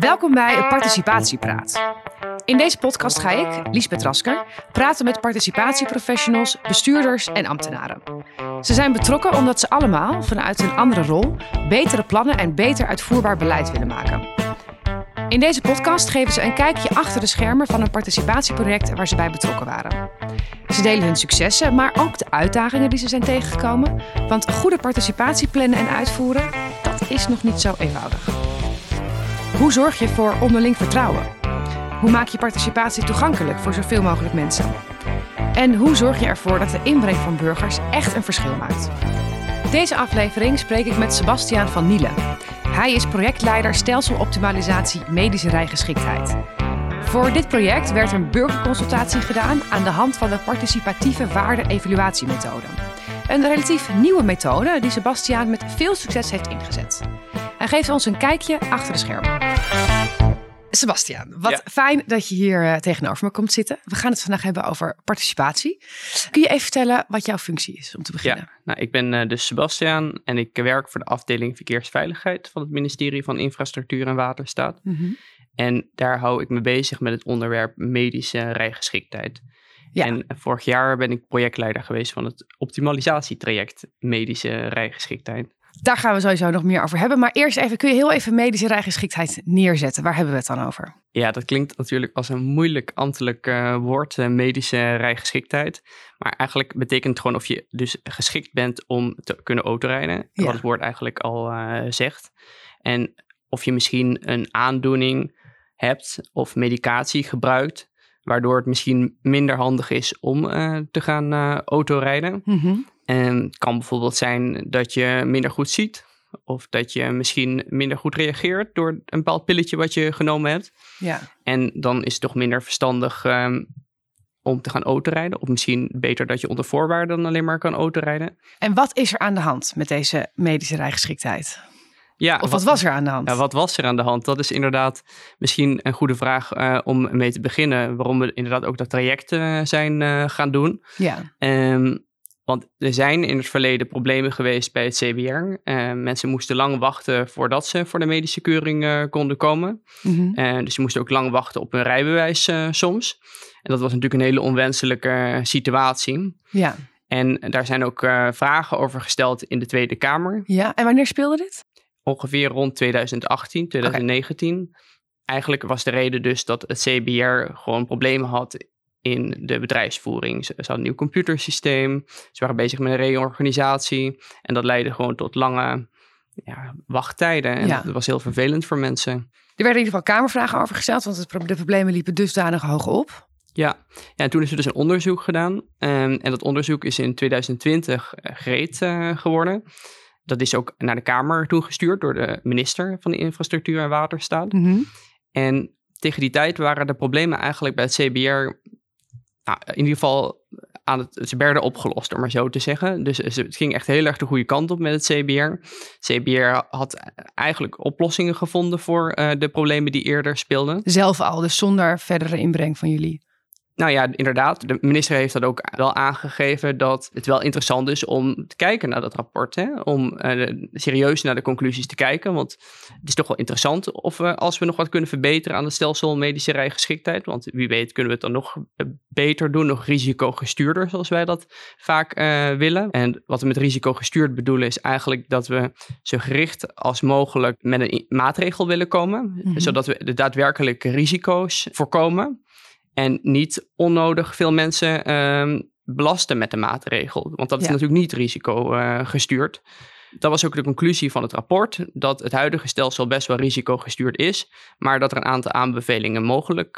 Welkom bij Participatiepraat. In deze podcast ga ik, Liesbeth Rasker, praten met participatieprofessionals, bestuurders en ambtenaren. Ze zijn betrokken omdat ze allemaal, vanuit een andere rol, betere plannen en beter uitvoerbaar beleid willen maken. In deze podcast geven ze een kijkje achter de schermen van een participatieproject waar ze bij betrokken waren. Ze delen hun successen, maar ook de uitdagingen die ze zijn tegengekomen. Want goede participatie plannen en uitvoeren, dat is nog niet zo eenvoudig. Hoe zorg je voor onderling vertrouwen? Hoe maak je participatie toegankelijk voor zoveel mogelijk mensen? En hoe zorg je ervoor dat de inbreng van burgers echt een verschil maakt? Deze aflevering spreek ik met Sebastiaan van Niele. Hij is projectleider Stelseloptimalisatie Medische Rijgeschiktheid. Voor dit project werd een burgerconsultatie gedaan aan de hand van de Participatieve Waarde Evaluatiemethode. Een relatief nieuwe methode die Sebastiaan met veel succes heeft ingezet. Hij geeft ons een kijkje achter de schermen. Sebastiaan, wat fijn dat je hier tegenover me komt zitten. We gaan het vandaag hebben over participatie. Kun je even vertellen wat jouw functie is om te beginnen? Ja, ik ben dus Sebastiaan en ik werk voor de afdeling Verkeersveiligheid van het ministerie van Infrastructuur en Waterstaat. Mm-hmm. En daar hou ik me bezig met het onderwerp medische rijgeschiktheid. Ja. En vorig jaar ben ik projectleider geweest van het optimalisatietraject medische rijgeschiktheid. Daar gaan we sowieso nog meer over hebben. Maar eerst even, kun je heel even medische rijgeschiktheid neerzetten? Waar hebben we het dan over? Ja, dat klinkt natuurlijk als een moeilijk ambtelijk woord, medische rijgeschiktheid. Maar eigenlijk betekent het gewoon of je dus geschikt bent om te kunnen autorijden. Ja. Wat het woord eigenlijk al zegt. En of je misschien een aandoening hebt of medicatie gebruikt, waardoor het misschien minder handig is om te gaan autorijden. Mm-hmm. En het kan bijvoorbeeld zijn dat je minder goed ziet, of dat je misschien minder goed reageert door een bepaald pilletje wat je genomen hebt. Ja. En dan is het toch minder verstandig om te gaan autorijden. Of misschien beter dat je onder voorwaarden dan alleen maar kan autorijden. En wat is er aan de hand met deze medische rijgeschiktheid? Ja, of wat was er aan de hand? Ja, wat was er aan de hand? Dat is inderdaad misschien een goede vraag om mee te beginnen. Waarom we inderdaad ook dat traject zijn gaan doen. Ja. Want er zijn in het verleden problemen geweest bij het CBR. Mensen moesten lang wachten voordat ze voor de medische keuring konden komen. Mm-hmm. Dus ze moesten ook lang wachten op hun rijbewijs soms. En dat was natuurlijk een hele onwenselijke situatie. Ja. En daar zijn ook vragen over gesteld in de Tweede Kamer. Ja, en wanneer speelde dit? Ongeveer rond 2018, 2019. Okay. Eigenlijk was de reden dus dat het CBR gewoon problemen had in de bedrijfsvoering. Ze hadden een nieuw computersysteem. Ze waren bezig met een reorganisatie. En dat leidde gewoon tot lange wachttijden. En dat was heel vervelend voor mensen. Er werden in ieder geval kamervragen over gesteld, want de problemen liepen dusdanig hoog op. Ja, en toen is er dus een onderzoek gedaan. En dat onderzoek is in 2020 gereed geworden. Dat is ook naar de Kamer toe gestuurd door de minister van de Infrastructuur en Waterstaat. Mm-hmm. En tegen die tijd waren de problemen eigenlijk bij het CBR in ieder geval ze werden opgelost, om maar zo te zeggen. Dus het ging echt heel erg de goede kant op met het CBR. CBR had eigenlijk oplossingen gevonden voor de problemen die eerder speelden. Zelf al, dus zonder verdere inbreng van jullie? Nou ja, inderdaad. De minister heeft dat ook wel aangegeven, dat het wel interessant is om te kijken naar dat rapport. Hè? Om serieus naar de conclusies te kijken. Want het is toch wel interessant of als we nog wat kunnen verbeteren aan het stelsel medische rijgeschiktheid. Want wie weet kunnen we het dan nog beter doen. Nog risicogestuurder, zoals wij dat vaak willen. En wat we met risicogestuurd bedoelen is eigenlijk dat we zo gericht als mogelijk met een maatregel willen komen. Mm-hmm. Zodat we de daadwerkelijke risico's voorkomen. En niet onnodig veel mensen belasten met de maatregel. Want dat is natuurlijk niet risicogestuurd. Dat was ook de conclusie van het rapport. Dat het huidige stelsel best wel risicogestuurd is. Maar dat er een aantal aanbevelingen mogelijk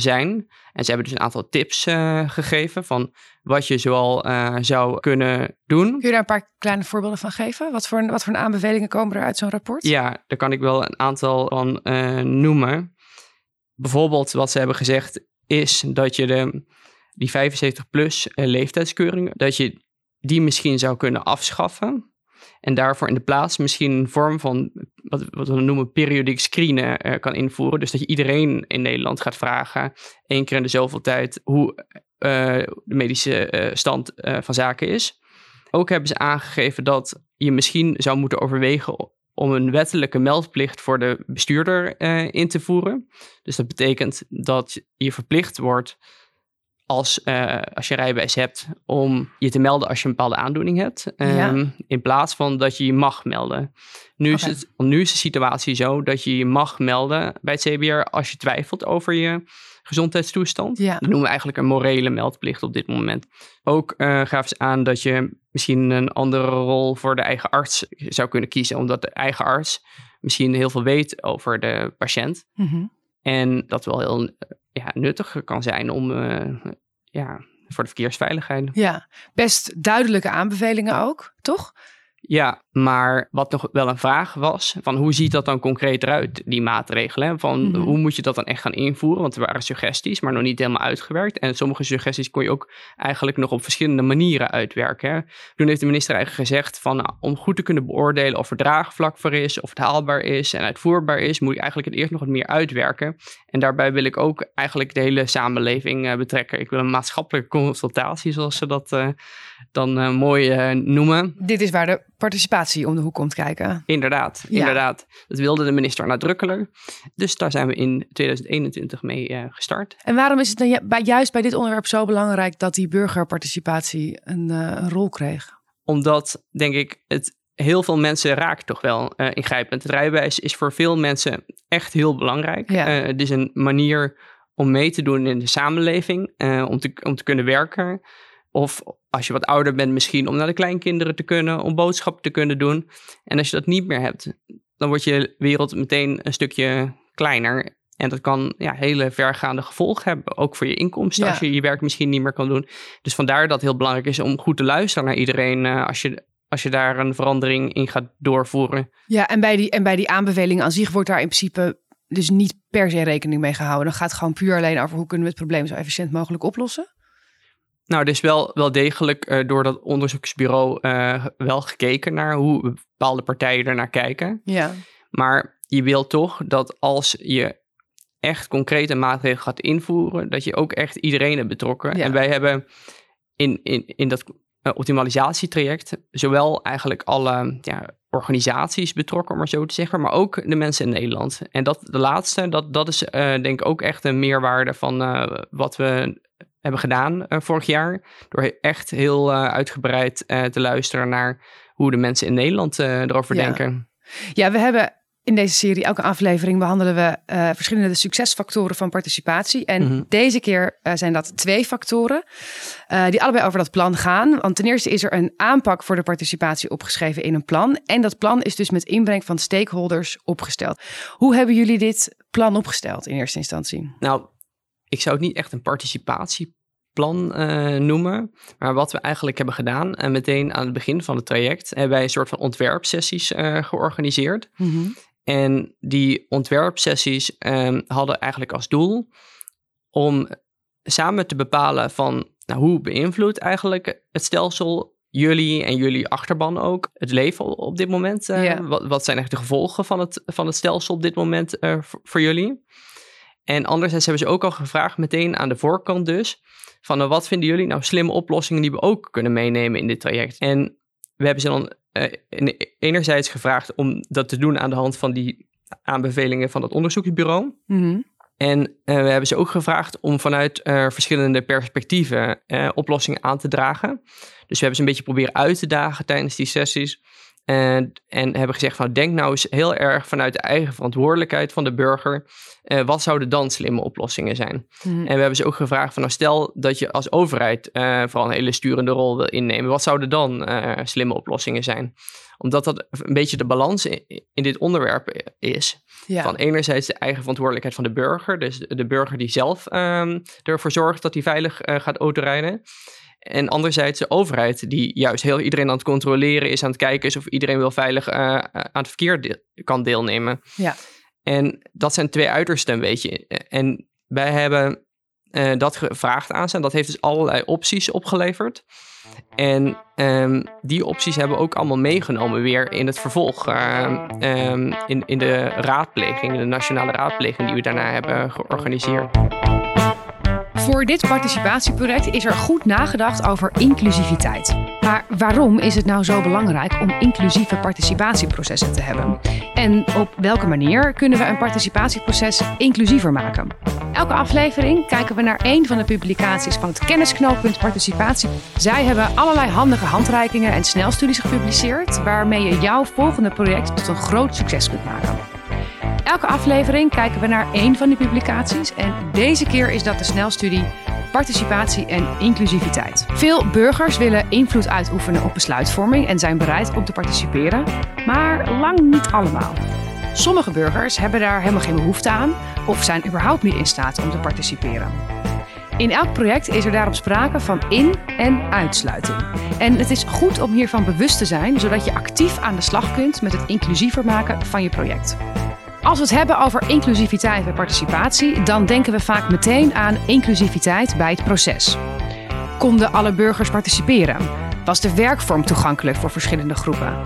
zijn. En ze hebben dus een aantal tips gegeven van wat je zoal zou kunnen doen. Kun je daar een paar kleine voorbeelden van geven? Wat voor aanbevelingen komen er uit zo'n rapport? Ja, daar kan ik wel een aantal van noemen. Bijvoorbeeld wat ze hebben gezegd is dat je die 75-plus leeftijdskeuring, dat je die misschien zou kunnen afschaffen. En daarvoor in de plaats misschien een vorm van wat we noemen periodiek screenen kan invoeren. Dus dat je iedereen in Nederland gaat vragen, 1 keer in de zoveel tijd, hoe de medische stand van zaken is. Ook hebben ze aangegeven dat je misschien zou moeten overwegen om een wettelijke meldplicht voor de bestuurder in te voeren. Dus dat betekent dat je verplicht wordt als je rijbewijs hebt om je te melden als je een bepaalde aandoening hebt. In plaats van dat je je mag melden. Nu is de situatie zo dat je je mag melden bij het CBR als je twijfelt over je gezondheidstoestand. Ja. Dat noemen we eigenlijk een morele meldplicht op dit moment. Ook gaven ze aan dat je misschien een andere rol voor de eigen arts zou kunnen kiezen. Omdat de eigen arts misschien heel veel weet over de patiënt. Mm-hmm. En dat wel heel nuttig kan zijn om voor de verkeersveiligheid. Ja, best duidelijke aanbevelingen ook, toch? Ja, maar wat nog wel een vraag was, van hoe ziet dat dan concreet eruit, die maatregelen? Van hoe moet je dat dan echt gaan invoeren? Want er waren suggesties, maar nog niet helemaal uitgewerkt. En sommige suggesties kon je ook eigenlijk nog op verschillende manieren uitwerken. Hè? Toen heeft de minister eigenlijk gezegd van om goed te kunnen beoordelen of er draagvlak voor is, of het haalbaar is en uitvoerbaar is, moet je eigenlijk het eerst nog wat meer uitwerken. En daarbij wil ik ook eigenlijk de hele samenleving betrekken. Ik wil een maatschappelijke consultatie, zoals ze dat dan mooi noemen. Dit is waar de participatie om de hoek komt kijken. Inderdaad. Dat wilde de minister nadrukkelijk. Dus daar zijn we in 2021 mee gestart. En waarom is het dan juist bij dit onderwerp zo belangrijk dat die burgerparticipatie een rol kreeg? Omdat, denk ik, het heel veel mensen raakt toch wel ingrijpend. Het rijbewijs is voor veel mensen echt heel belangrijk. Ja. Het is een manier om mee te doen in de samenleving, om te kunnen werken. Of als je wat ouder bent misschien om naar de kleinkinderen te kunnen, om boodschappen te kunnen doen. En als je dat niet meer hebt, dan wordt je wereld meteen een stukje kleiner. En dat kan hele vergaande gevolgen hebben, ook voor je inkomsten, als je je werk misschien niet meer kan doen. Dus vandaar dat het heel belangrijk is om goed te luisteren naar iedereen als je daar een verandering in gaat doorvoeren. Ja, en bij die aanbeveling aan zich wordt daar in principe dus niet per se rekening mee gehouden. Dan gaat het gewoon puur alleen over hoe kunnen we het probleem zo efficiënt mogelijk oplossen. Nou, er is wel degelijk door dat onderzoeksbureau wel gekeken naar hoe bepaalde partijen ernaar kijken. Ja. Maar je wil toch dat als je echt concrete maatregelen gaat invoeren, dat je ook echt iedereen hebt betrokken. Ja. En wij hebben in dat optimalisatietraject zowel eigenlijk alle organisaties betrokken, om maar zo te zeggen, maar ook de mensen in Nederland. En dat is denk ik ook echt een meerwaarde van wat we hebben gedaan vorig jaar. Door echt heel uitgebreid te luisteren naar hoe de mensen in Nederland erover denken. Ja, we hebben in deze serie, elke aflevering, behandelen we verschillende succesfactoren van participatie. En deze keer zijn dat 2 factoren die allebei over dat plan gaan. Want ten eerste is er een aanpak voor de participatie opgeschreven in een plan. En dat plan is dus met inbreng van stakeholders opgesteld. Hoe hebben jullie dit plan opgesteld in eerste instantie? Nou, ik zou het niet echt een participatieplan noemen. Maar wat we eigenlijk hebben gedaan, en meteen aan het begin van het traject, hebben wij een soort van ontwerpsessies georganiseerd. Mm-hmm. En die ontwerpsessies hadden eigenlijk als doel om samen te bepalen van hoe beïnvloedt eigenlijk het stelsel jullie en jullie achterban ook het leven op dit moment. Wat zijn echt de gevolgen van het stelsel op dit moment voor jullie? En anderzijds hebben ze ook al gevraagd, meteen aan de voorkant dus, van wat vinden jullie nou slimme oplossingen die we ook kunnen meenemen in dit traject? En we hebben ze dan enerzijds gevraagd om dat te doen aan de hand van die aanbevelingen van het onderzoeksbureau. Mm-hmm. En we hebben ze ook gevraagd om vanuit verschillende perspectieven oplossingen aan te dragen. Dus we hebben ze een beetje proberen uit te dagen tijdens die sessies. En hebben gezegd van denk nou eens heel erg vanuit de eigen verantwoordelijkheid van de burger. Wat zouden dan slimme oplossingen zijn? Mm. En we hebben ze ook gevraagd van stel dat je als overheid vooral een hele sturende rol wil innemen. Wat zouden dan slimme oplossingen zijn? Omdat dat een beetje de balans in dit onderwerp is. Ja. Van enerzijds de eigen verantwoordelijkheid van de burger. Dus de burger die zelf ervoor zorgt dat hij veilig gaat autorijden. En anderzijds de overheid die juist heel iedereen aan het controleren is, aan het kijken is of iedereen wel veilig aan het verkeer kan deelnemen. Ja. En dat zijn 2 uitersten een beetje. En wij hebben dat gevraagd aan ze en dat heeft dus allerlei opties opgeleverd. En die opties hebben we ook allemaal meegenomen weer in het vervolg. In de raadpleging, de nationale raadpleging die we daarna hebben georganiseerd. Voor dit participatieproject is er goed nagedacht over inclusiviteit. Maar waarom is het nou zo belangrijk om inclusieve participatieprocessen te hebben? En op welke manier kunnen we een participatieproces inclusiever maken? Elke aflevering kijken we naar één van de publicaties van het kennisknoop.participatie. Zij hebben allerlei handige handreikingen en snelstudies gepubliceerd, waarmee je jouw volgende project tot een groot succes kunt maken. Elke aflevering kijken we naar één van die publicaties en deze keer is dat de snelstudie Participatie en Inclusiviteit. Veel burgers willen invloed uitoefenen op besluitvorming en zijn bereid om te participeren, maar lang niet allemaal. Sommige burgers hebben daar helemaal geen behoefte aan of zijn überhaupt niet in staat om te participeren. In elk project is er daarom sprake van in- en uitsluiting. En het is goed om hiervan bewust te zijn, zodat je actief aan de slag kunt met het inclusiever maken van je project. Als we het hebben over inclusiviteit bij participatie, dan denken we vaak meteen aan inclusiviteit bij het proces. Konden alle burgers participeren? Was de werkvorm toegankelijk voor verschillende groepen?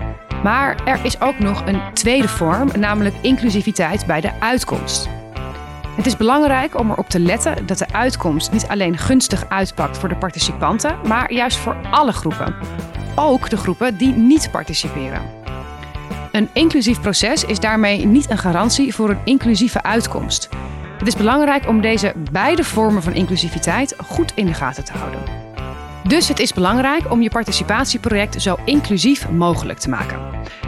Maar er is ook nog een tweede vorm, namelijk inclusiviteit bij de uitkomst. Het is belangrijk om erop te letten dat de uitkomst niet alleen gunstig uitpakt voor de participanten, maar juist voor alle groepen. Ook de groepen die niet participeren. Een inclusief proces is daarmee niet een garantie voor een inclusieve uitkomst. Het is belangrijk om deze beide vormen van inclusiviteit goed in de gaten te houden. Dus het is belangrijk om je participatieproject zo inclusief mogelijk te maken.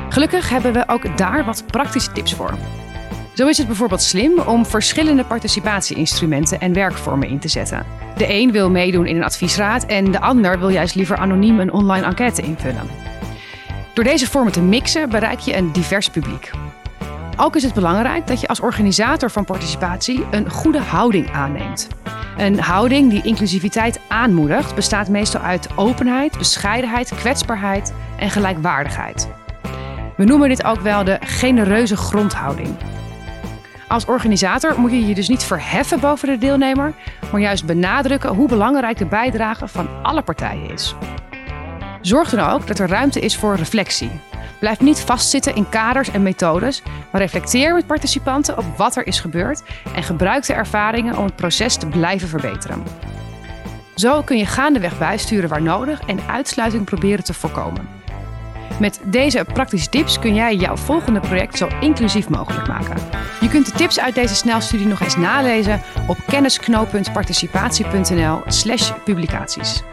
Gelukkig hebben we ook daar wat praktische tips voor. Zo is het bijvoorbeeld slim om verschillende participatie-instrumenten en werkvormen in te zetten. De een wil meedoen in een adviesraad en de ander wil juist liever anoniem een online enquête invullen. Door deze vormen te mixen bereik je een divers publiek. Ook is het belangrijk dat je als organisator van participatie een goede houding aanneemt. Een houding die inclusiviteit aanmoedigt bestaat meestal uit openheid, bescheidenheid, kwetsbaarheid en gelijkwaardigheid. We noemen dit ook wel de genereuze grondhouding. Als organisator moet je je dus niet verheffen boven de deelnemer, maar juist benadrukken hoe belangrijk de bijdrage van alle partijen is. Zorg dan ook dat er ruimte is voor reflectie. Blijf niet vastzitten in kaders en methodes, maar reflecteer met participanten op wat er is gebeurd en gebruik de ervaringen om het proces te blijven verbeteren. Zo kun je gaandeweg bijsturen waar nodig en uitsluiting proberen te voorkomen. Met deze praktische tips kun jij jouw volgende project zo inclusief mogelijk maken. Je kunt de tips uit deze snelstudie nog eens nalezen op kennisknoop.participatie.nl/publicaties.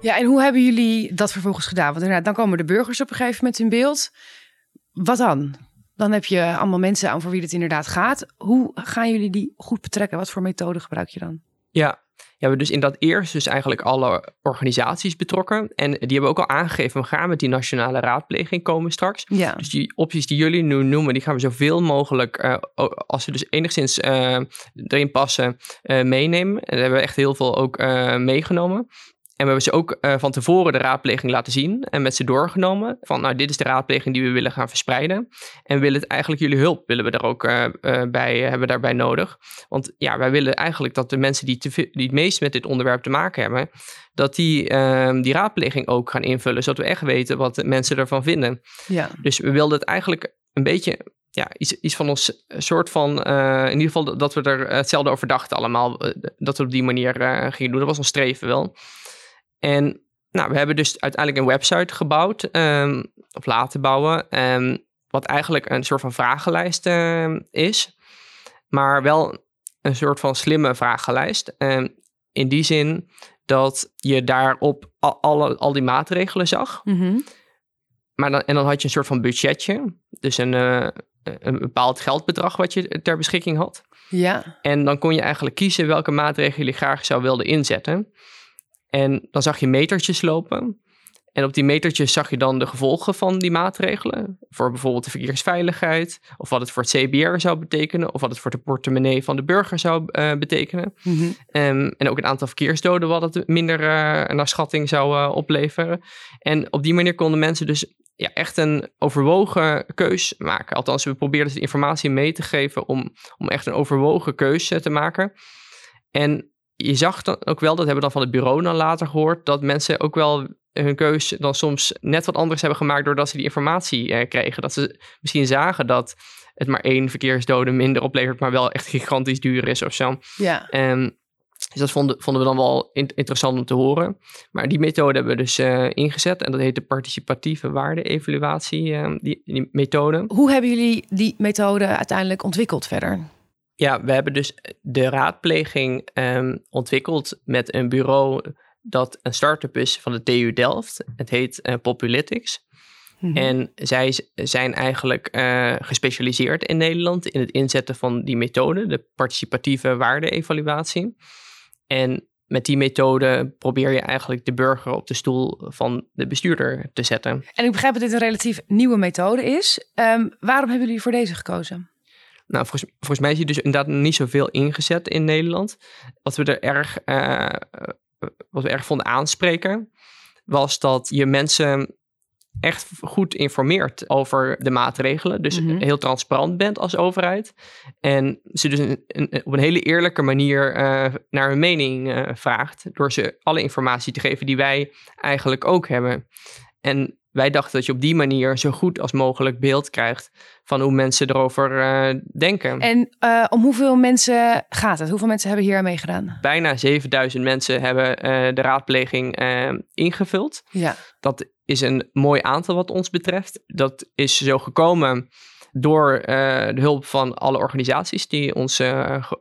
Ja, en hoe hebben jullie dat vervolgens gedaan? Want inderdaad, dan komen de burgers op een gegeven moment in beeld. Wat dan? Dan heb je allemaal mensen aan voor wie het inderdaad gaat. Hoe gaan jullie die goed betrekken? Wat voor methode gebruik je dan? Ja, we hebben dus in dat eerst dus eigenlijk alle organisaties betrokken. En die hebben ook al aangegeven, we gaan met die nationale raadpleging komen straks. Ja. Dus die opties die jullie nu noemen, die gaan we zoveel mogelijk, als ze dus enigszins erin passen, meenemen. En daar hebben we echt heel veel ook meegenomen. En we hebben ze ook van tevoren de raadpleging laten zien en met ze doorgenomen. Van nou, dit is de raadpleging die we willen gaan verspreiden. En we willen het eigenlijk jullie hulp willen we daar ook hebben daarbij nodig. Want ja, wij willen eigenlijk dat de mensen die het meest met dit onderwerp te maken hebben, dat die raadpleging ook gaan invullen. Zodat we echt weten wat de mensen ervan vinden. Ja. Dus we wilden het eigenlijk een beetje, ja, iets van ons soort van, in ieder geval dat we er hetzelfde over dachten allemaal. Dat we op die manier gingen doen. Dat was ons streven wel. En nou, we hebben dus uiteindelijk een website gebouwd, of laten bouwen, wat eigenlijk een soort van vragenlijst is, maar wel een soort van slimme vragenlijst. In die zin dat je daarop al die maatregelen zag, maar dan had je een soort van budgetje, dus een bepaald geldbedrag wat je ter beschikking had. Ja. En dan kon je eigenlijk kiezen welke maatregelen je graag zou willen inzetten. En dan zag je metertjes lopen. En op die metertjes zag je dan de gevolgen van die maatregelen. Voor bijvoorbeeld de verkeersveiligheid. Of wat het voor het CBR zou betekenen. Of wat het voor de portemonnee van de burger zou betekenen. En ook het aantal verkeersdoden wat het minder naar schatting zou opleveren. En op die manier konden mensen dus ja, echt een overwogen keus maken. Althans, we probeerden de informatie mee te geven om echt een overwogen keus te maken. En je zag dan ook wel, dat hebben we dan van het bureau dan later gehoord, dat mensen ook wel hun keus dan soms net wat anders hebben gemaakt doordat ze die informatie kregen. Dat ze misschien zagen dat het maar 1 verkeersdode minder oplevert, maar wel echt gigantisch duur is of zo. Ja. Dus dat vonden we dan wel interessant om te horen. Maar die methode hebben we dus ingezet. En dat heet de Participatieve Waarde Evaluatie, die methode. Hoe hebben jullie die methode uiteindelijk ontwikkeld verder? Ja, we hebben dus de raadpleging ontwikkeld met een bureau dat een start-up is van de TU Delft. Het heet Populitics. Mm-hmm. En zij zijn eigenlijk gespecialiseerd in Nederland in het inzetten van die methode, de participatieve waarde-evaluatie. En met die methode probeer je eigenlijk de burger op de stoel van de bestuurder te zetten. En ik begrijp dat dit een relatief nieuwe methode is. Waarom hebben jullie voor deze gekozen? Nou, volgens mij is die dus inderdaad niet zoveel ingezet in Nederland. Wat we erg vonden aanspreken, was dat je mensen echt goed informeert over de maatregelen. Dus heel transparant bent als overheid. En ze dus op een hele eerlijke manier naar hun mening vraagt, door ze alle informatie te geven die wij eigenlijk ook hebben. En wij dachten dat je op die manier zo goed als mogelijk beeld krijgt van hoe mensen erover denken. En om hoeveel mensen gaat het? Hoeveel mensen hebben hier aan meegedaan? Bijna 7000 mensen hebben de raadpleging ingevuld. Ja. Dat is een mooi aantal wat ons betreft. Dat is zo gekomen door de hulp van alle organisaties die ons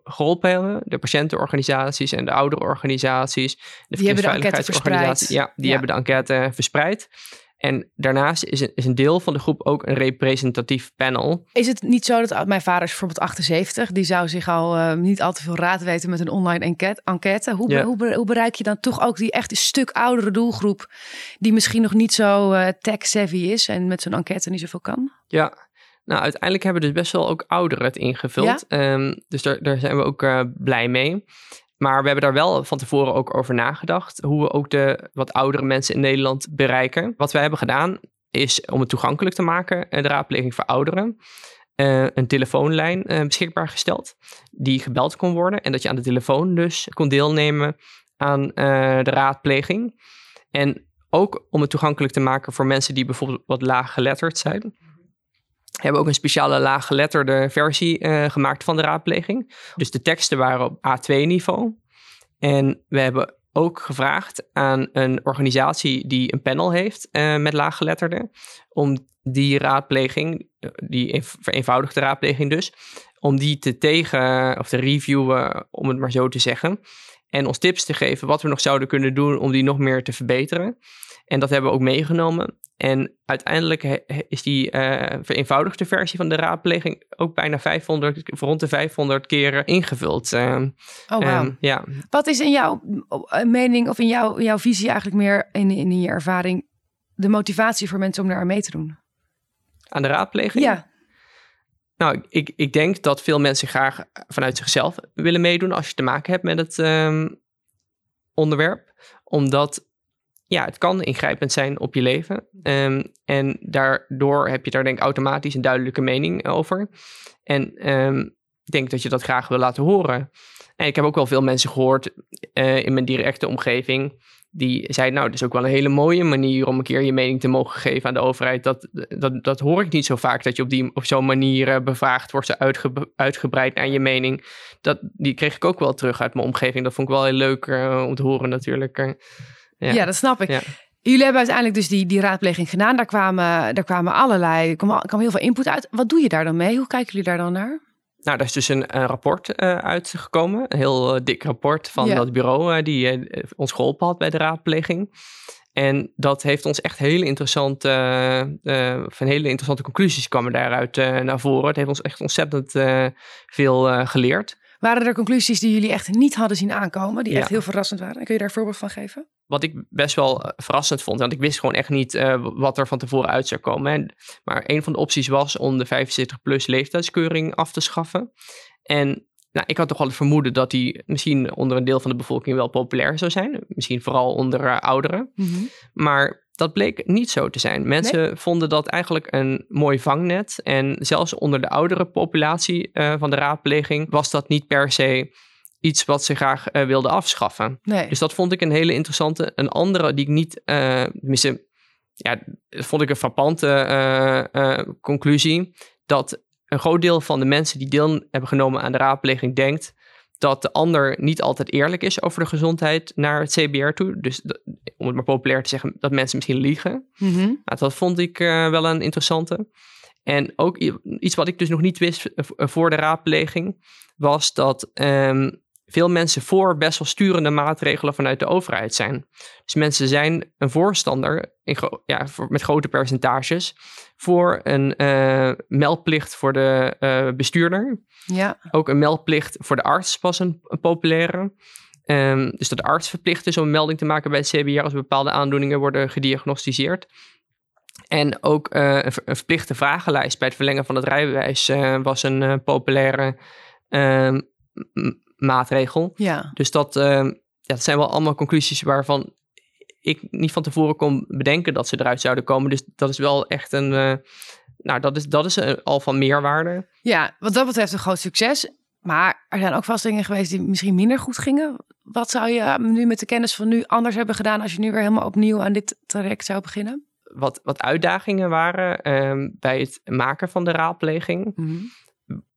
geholpen hebben. De patiëntenorganisaties en de ouderenorganisaties. Die hebben de enquête verspreid. Ja, die hebben de enquête verspreid. En daarnaast is een deel van de groep ook een representatief panel. Is het niet zo dat mijn vader is bijvoorbeeld 78... die zou zich al niet al te veel raad weten met een online enquête. Hoe bereik je dan toch ook die echt een stuk oudere doelgroep die misschien nog niet zo tech-savvy is en met zo'n enquête niet zoveel kan? Ja, nou uiteindelijk hebben dus best wel ook ouderen het ingevuld. Ja? Dus daar zijn we ook blij mee. Maar we hebben daar wel van tevoren ook over nagedacht, hoe we ook de wat oudere mensen in Nederland bereiken. Wat wij hebben gedaan is, om het toegankelijk te maken, de raadpleging voor ouderen, een telefoonlijn beschikbaar gesteld, die gebeld kon worden. En dat je aan de telefoon dus kon deelnemen aan de raadpleging. En ook om het toegankelijk te maken voor mensen die bijvoorbeeld wat laaggeletterd zijn, hebben ook een speciale laaggeletterde versie gemaakt van de raadpleging. Dus de teksten waren op A2-niveau. En we hebben ook gevraagd aan een organisatie die een panel heeft met laaggeletterden, om die raadpleging, die vereenvoudigde raadpleging dus, om die te reviewen, om het maar zo te zeggen, en ons tips te geven wat we nog zouden kunnen doen om die nog meer te verbeteren. En dat hebben we ook meegenomen. En uiteindelijk is die vereenvoudigde versie van de raadpleging ook bijna 500 keren ingevuld. Ja. Wat is in jouw mening of in jouw visie eigenlijk meer in je ervaring de motivatie voor mensen om daar aan mee te doen? Aan de raadpleging? Ja. Nou, ik denk dat veel mensen graag vanuit zichzelf willen meedoen als je te maken hebt met het onderwerp. Omdat ja, het kan ingrijpend zijn op je leven. En daardoor heb je daar denk ik automatisch een duidelijke mening over. En ik denk dat je dat graag wil laten horen. En ik heb ook wel veel mensen gehoord in mijn directe omgeving die zeiden, nou, dat is ook wel een hele mooie manier om een keer je mening te mogen geven aan de overheid. Dat hoor ik niet zo vaak, dat je op zo'n manier bevraagd wordt, uitgebreid aan je mening. Die kreeg ik ook wel terug uit mijn omgeving. Dat vond ik wel heel leuk om te horen natuurlijk. Ja, dat snap ik. Ja. Jullie hebben uiteindelijk dus die raadpleging gedaan. Er kwam heel veel input uit. Wat doe je daar dan mee? Hoe kijken jullie daar dan naar? Nou, daar is dus een rapport uitgekomen. Een heel dik rapport van dat bureau die ons geholpen had bij de raadpleging. En dat heeft ons echt hele interessante conclusies kwamen daaruit naar voren. Het heeft ons echt ontzettend veel geleerd. Waren er conclusies die jullie echt niet hadden zien aankomen, die echt heel verrassend waren? Kun je daar een voorbeeld van geven? Wat ik best wel verrassend vond, want ik wist gewoon echt niet wat er van tevoren uit zou komen. Maar een van de opties was om de 75+ leeftijdskeuring af te schaffen. En nou, ik had toch wel het vermoeden dat die misschien onder een deel van de bevolking wel populair zou zijn. Misschien vooral onder ouderen. Mm-hmm. Maar dat bleek niet zo te zijn. Mensen vonden dat eigenlijk een mooi vangnet. En zelfs onder de oudere populatie van de raadpleging was dat niet per se iets wat ze graag wilden afschaffen. Nee. Dus dat vond ik een hele interessante. Een andere die ik niet... dat vond ik een frappante conclusie. Dat een groot deel van de mensen die deel hebben genomen aan de raadpleging denkt dat de ander niet altijd eerlijk is over de gezondheid naar het CBR toe. Dus om het maar populair te zeggen, dat mensen misschien liegen. Mm-hmm. Nou, dat vond ik wel een interessante. En ook iets wat ik dus nog niet wist voor de raadpleging, was dat veel mensen voor best wel sturende maatregelen vanuit de overheid zijn. Dus mensen zijn een voorstander, met grote percentages, voor een meldplicht voor de bestuurder. Ja. Ook een meldplicht voor de arts was een populaire. Dus dat de arts verplicht is om een melding te maken bij het CBR als bepaalde aandoeningen worden gediagnosticeerd. En ook een verplichte vragenlijst bij het verlengen van het rijbewijs was een populaire maatregel. Ja. Dus dat zijn wel allemaal conclusies waarvan ik niet van tevoren kon bedenken dat ze eruit zouden komen. Dus dat is wel echt een... dat is al van meerwaarde. Ja, wat dat betreft een groot succes. Maar er zijn ook vast dingen geweest die misschien minder goed gingen. Wat zou je nu met de kennis van nu anders hebben gedaan als je nu weer helemaal opnieuw aan dit traject zou beginnen? Wat uitdagingen waren bij het maken van de raadpleging, mm-hmm,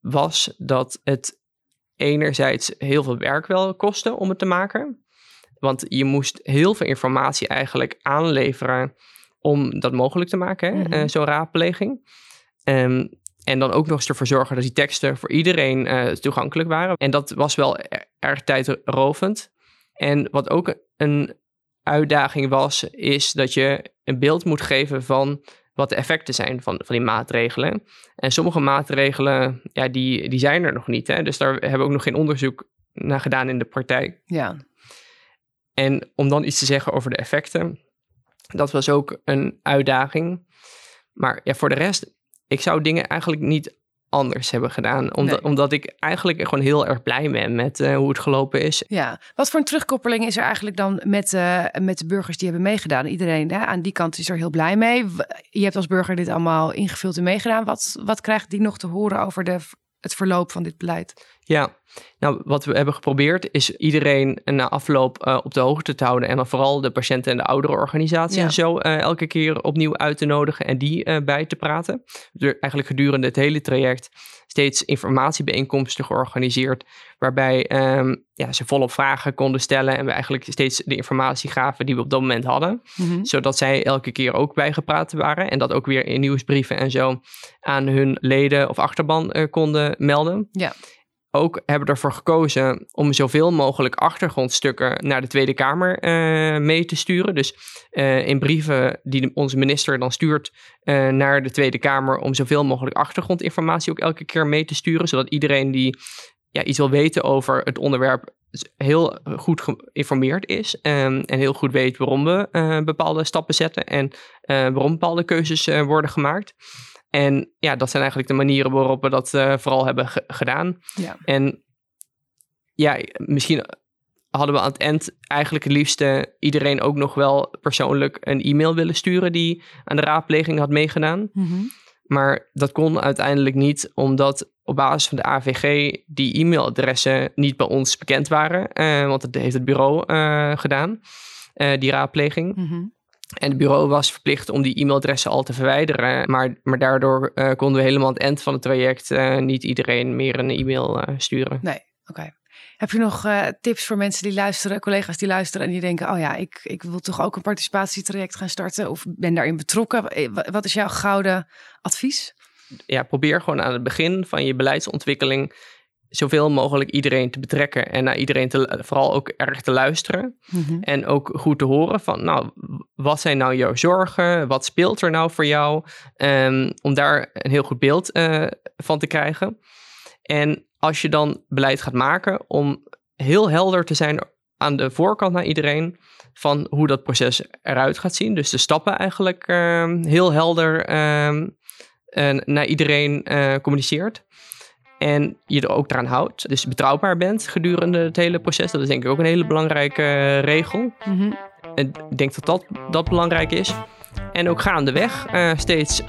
was dat het enerzijds heel veel werk wel kostte om het te maken. Want je moest heel veel informatie eigenlijk aanleveren om dat mogelijk te maken, mm-hmm, zo'n raadpleging. En dan ook nog eens ervoor zorgen dat die teksten voor iedereen toegankelijk waren. En dat was wel erg tijdrovend. En wat ook een uitdaging was, is dat je een beeld moet geven van wat de effecten zijn van die maatregelen. En sommige maatregelen, die zijn er nog niet. Hè? Dus daar hebben we ook nog geen onderzoek naar gedaan in de praktijk. Ja. En om dan iets te zeggen over de effecten, dat was ook een uitdaging. Maar voor de rest, ik zou dingen eigenlijk niet anders hebben gedaan. Omdat ik eigenlijk gewoon heel erg blij ben met hoe het gelopen is. Ja, wat voor een terugkoppeling is er eigenlijk dan met de burgers die hebben meegedaan? Iedereen aan die kant is er heel blij mee. Je hebt als burger dit allemaal ingevuld en meegedaan. Wat krijgt die nog te horen over het verloop van dit beleid? Ja, wat we hebben geprobeerd is iedereen na afloop op de hoogte te houden. En dan vooral de patiënten en de ouderenorganisatie elke keer opnieuw uit te nodigen en die bij te praten. Dus eigenlijk gedurende het hele traject steeds informatiebijeenkomsten georganiseerd, waarbij ze volop vragen konden stellen en we eigenlijk steeds de informatie gaven die we op dat moment hadden. Mm-hmm. Zodat zij elke keer ook bijgepraat waren en dat ook weer in nieuwsbrieven en zo aan hun leden of achterban konden melden. Ja. Ook hebben we ervoor gekozen om zoveel mogelijk achtergrondstukken naar de Tweede Kamer mee te sturen. Dus in brieven die onze minister dan stuurt naar de Tweede Kamer, om zoveel mogelijk achtergrondinformatie ook elke keer mee te sturen. Zodat iedereen die iets wil weten over het onderwerp heel goed geïnformeerd is. En heel goed weet waarom we bepaalde stappen zetten en waarom bepaalde keuzes worden gemaakt. En dat zijn eigenlijk de manieren waarop we dat vooral hebben gedaan. Ja. En misschien hadden we aan het eind eigenlijk het liefste iedereen ook nog wel persoonlijk een e-mail willen sturen die aan de raadpleging had meegedaan. Mm-hmm. Maar dat kon uiteindelijk niet, omdat op basis van de AVG die e-mailadressen niet bij ons bekend waren. Want dat heeft het bureau gedaan, die raadpleging. Mm-hmm. En het bureau was verplicht om die e-mailadressen al te verwijderen. Maar daardoor konden we helemaal aan het eind van het traject niet iedereen meer een e-mail sturen. Nee, oké. Heb je nog tips voor mensen die luisteren, collega's die luisteren en die denken, ik wil toch ook een participatietraject gaan starten of ben daarin betrokken. Wat is jouw gouden advies? Ja, probeer gewoon aan het begin van je beleidsontwikkeling zoveel mogelijk iedereen te betrekken en naar iedereen vooral ook erg te luisteren. Mm-hmm. En ook goed te horen van, wat zijn nou jouw zorgen? Wat speelt er nou voor jou? Om daar een heel goed beeld van te krijgen. En als je dan beleid gaat maken, om heel helder te zijn aan de voorkant naar iedereen van hoe dat proces eruit gaat zien. Dus de stappen eigenlijk heel helder naar iedereen communiceert. En je er ook eraan houdt. Dus betrouwbaar bent gedurende het hele proces. Dat is denk ik ook een hele belangrijke regel. Mm-hmm. En ik denk dat belangrijk is. En ook gaandeweg steeds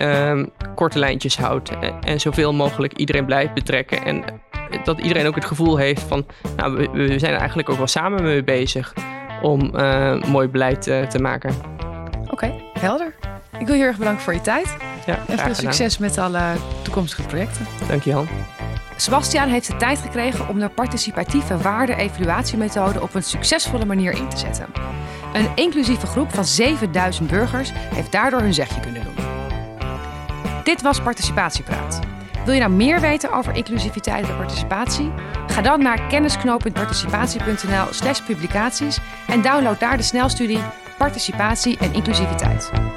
korte lijntjes houdt. En zoveel mogelijk iedereen blijft betrekken. En dat iedereen ook het gevoel heeft van, nou, we zijn er eigenlijk ook wel samen mee bezig om mooi beleid te maken. Oké, helder. Ik wil je heel erg bedanken voor je tijd. Ja, en veel succes met alle toekomstige projecten. Dank je, Han. Sebastiaan heeft de tijd gekregen om de participatieve waarde evaluatiemethode op een succesvolle manier in te zetten. Een inclusieve groep van 7000 burgers heeft daardoor hun zegje kunnen doen. Dit was Participatiepraat. Wil je nou meer weten over inclusiviteit en participatie? Ga dan naar kennisknoop.participatie.nl/publicaties en download daar de snelstudie Participatie en Inclusiviteit.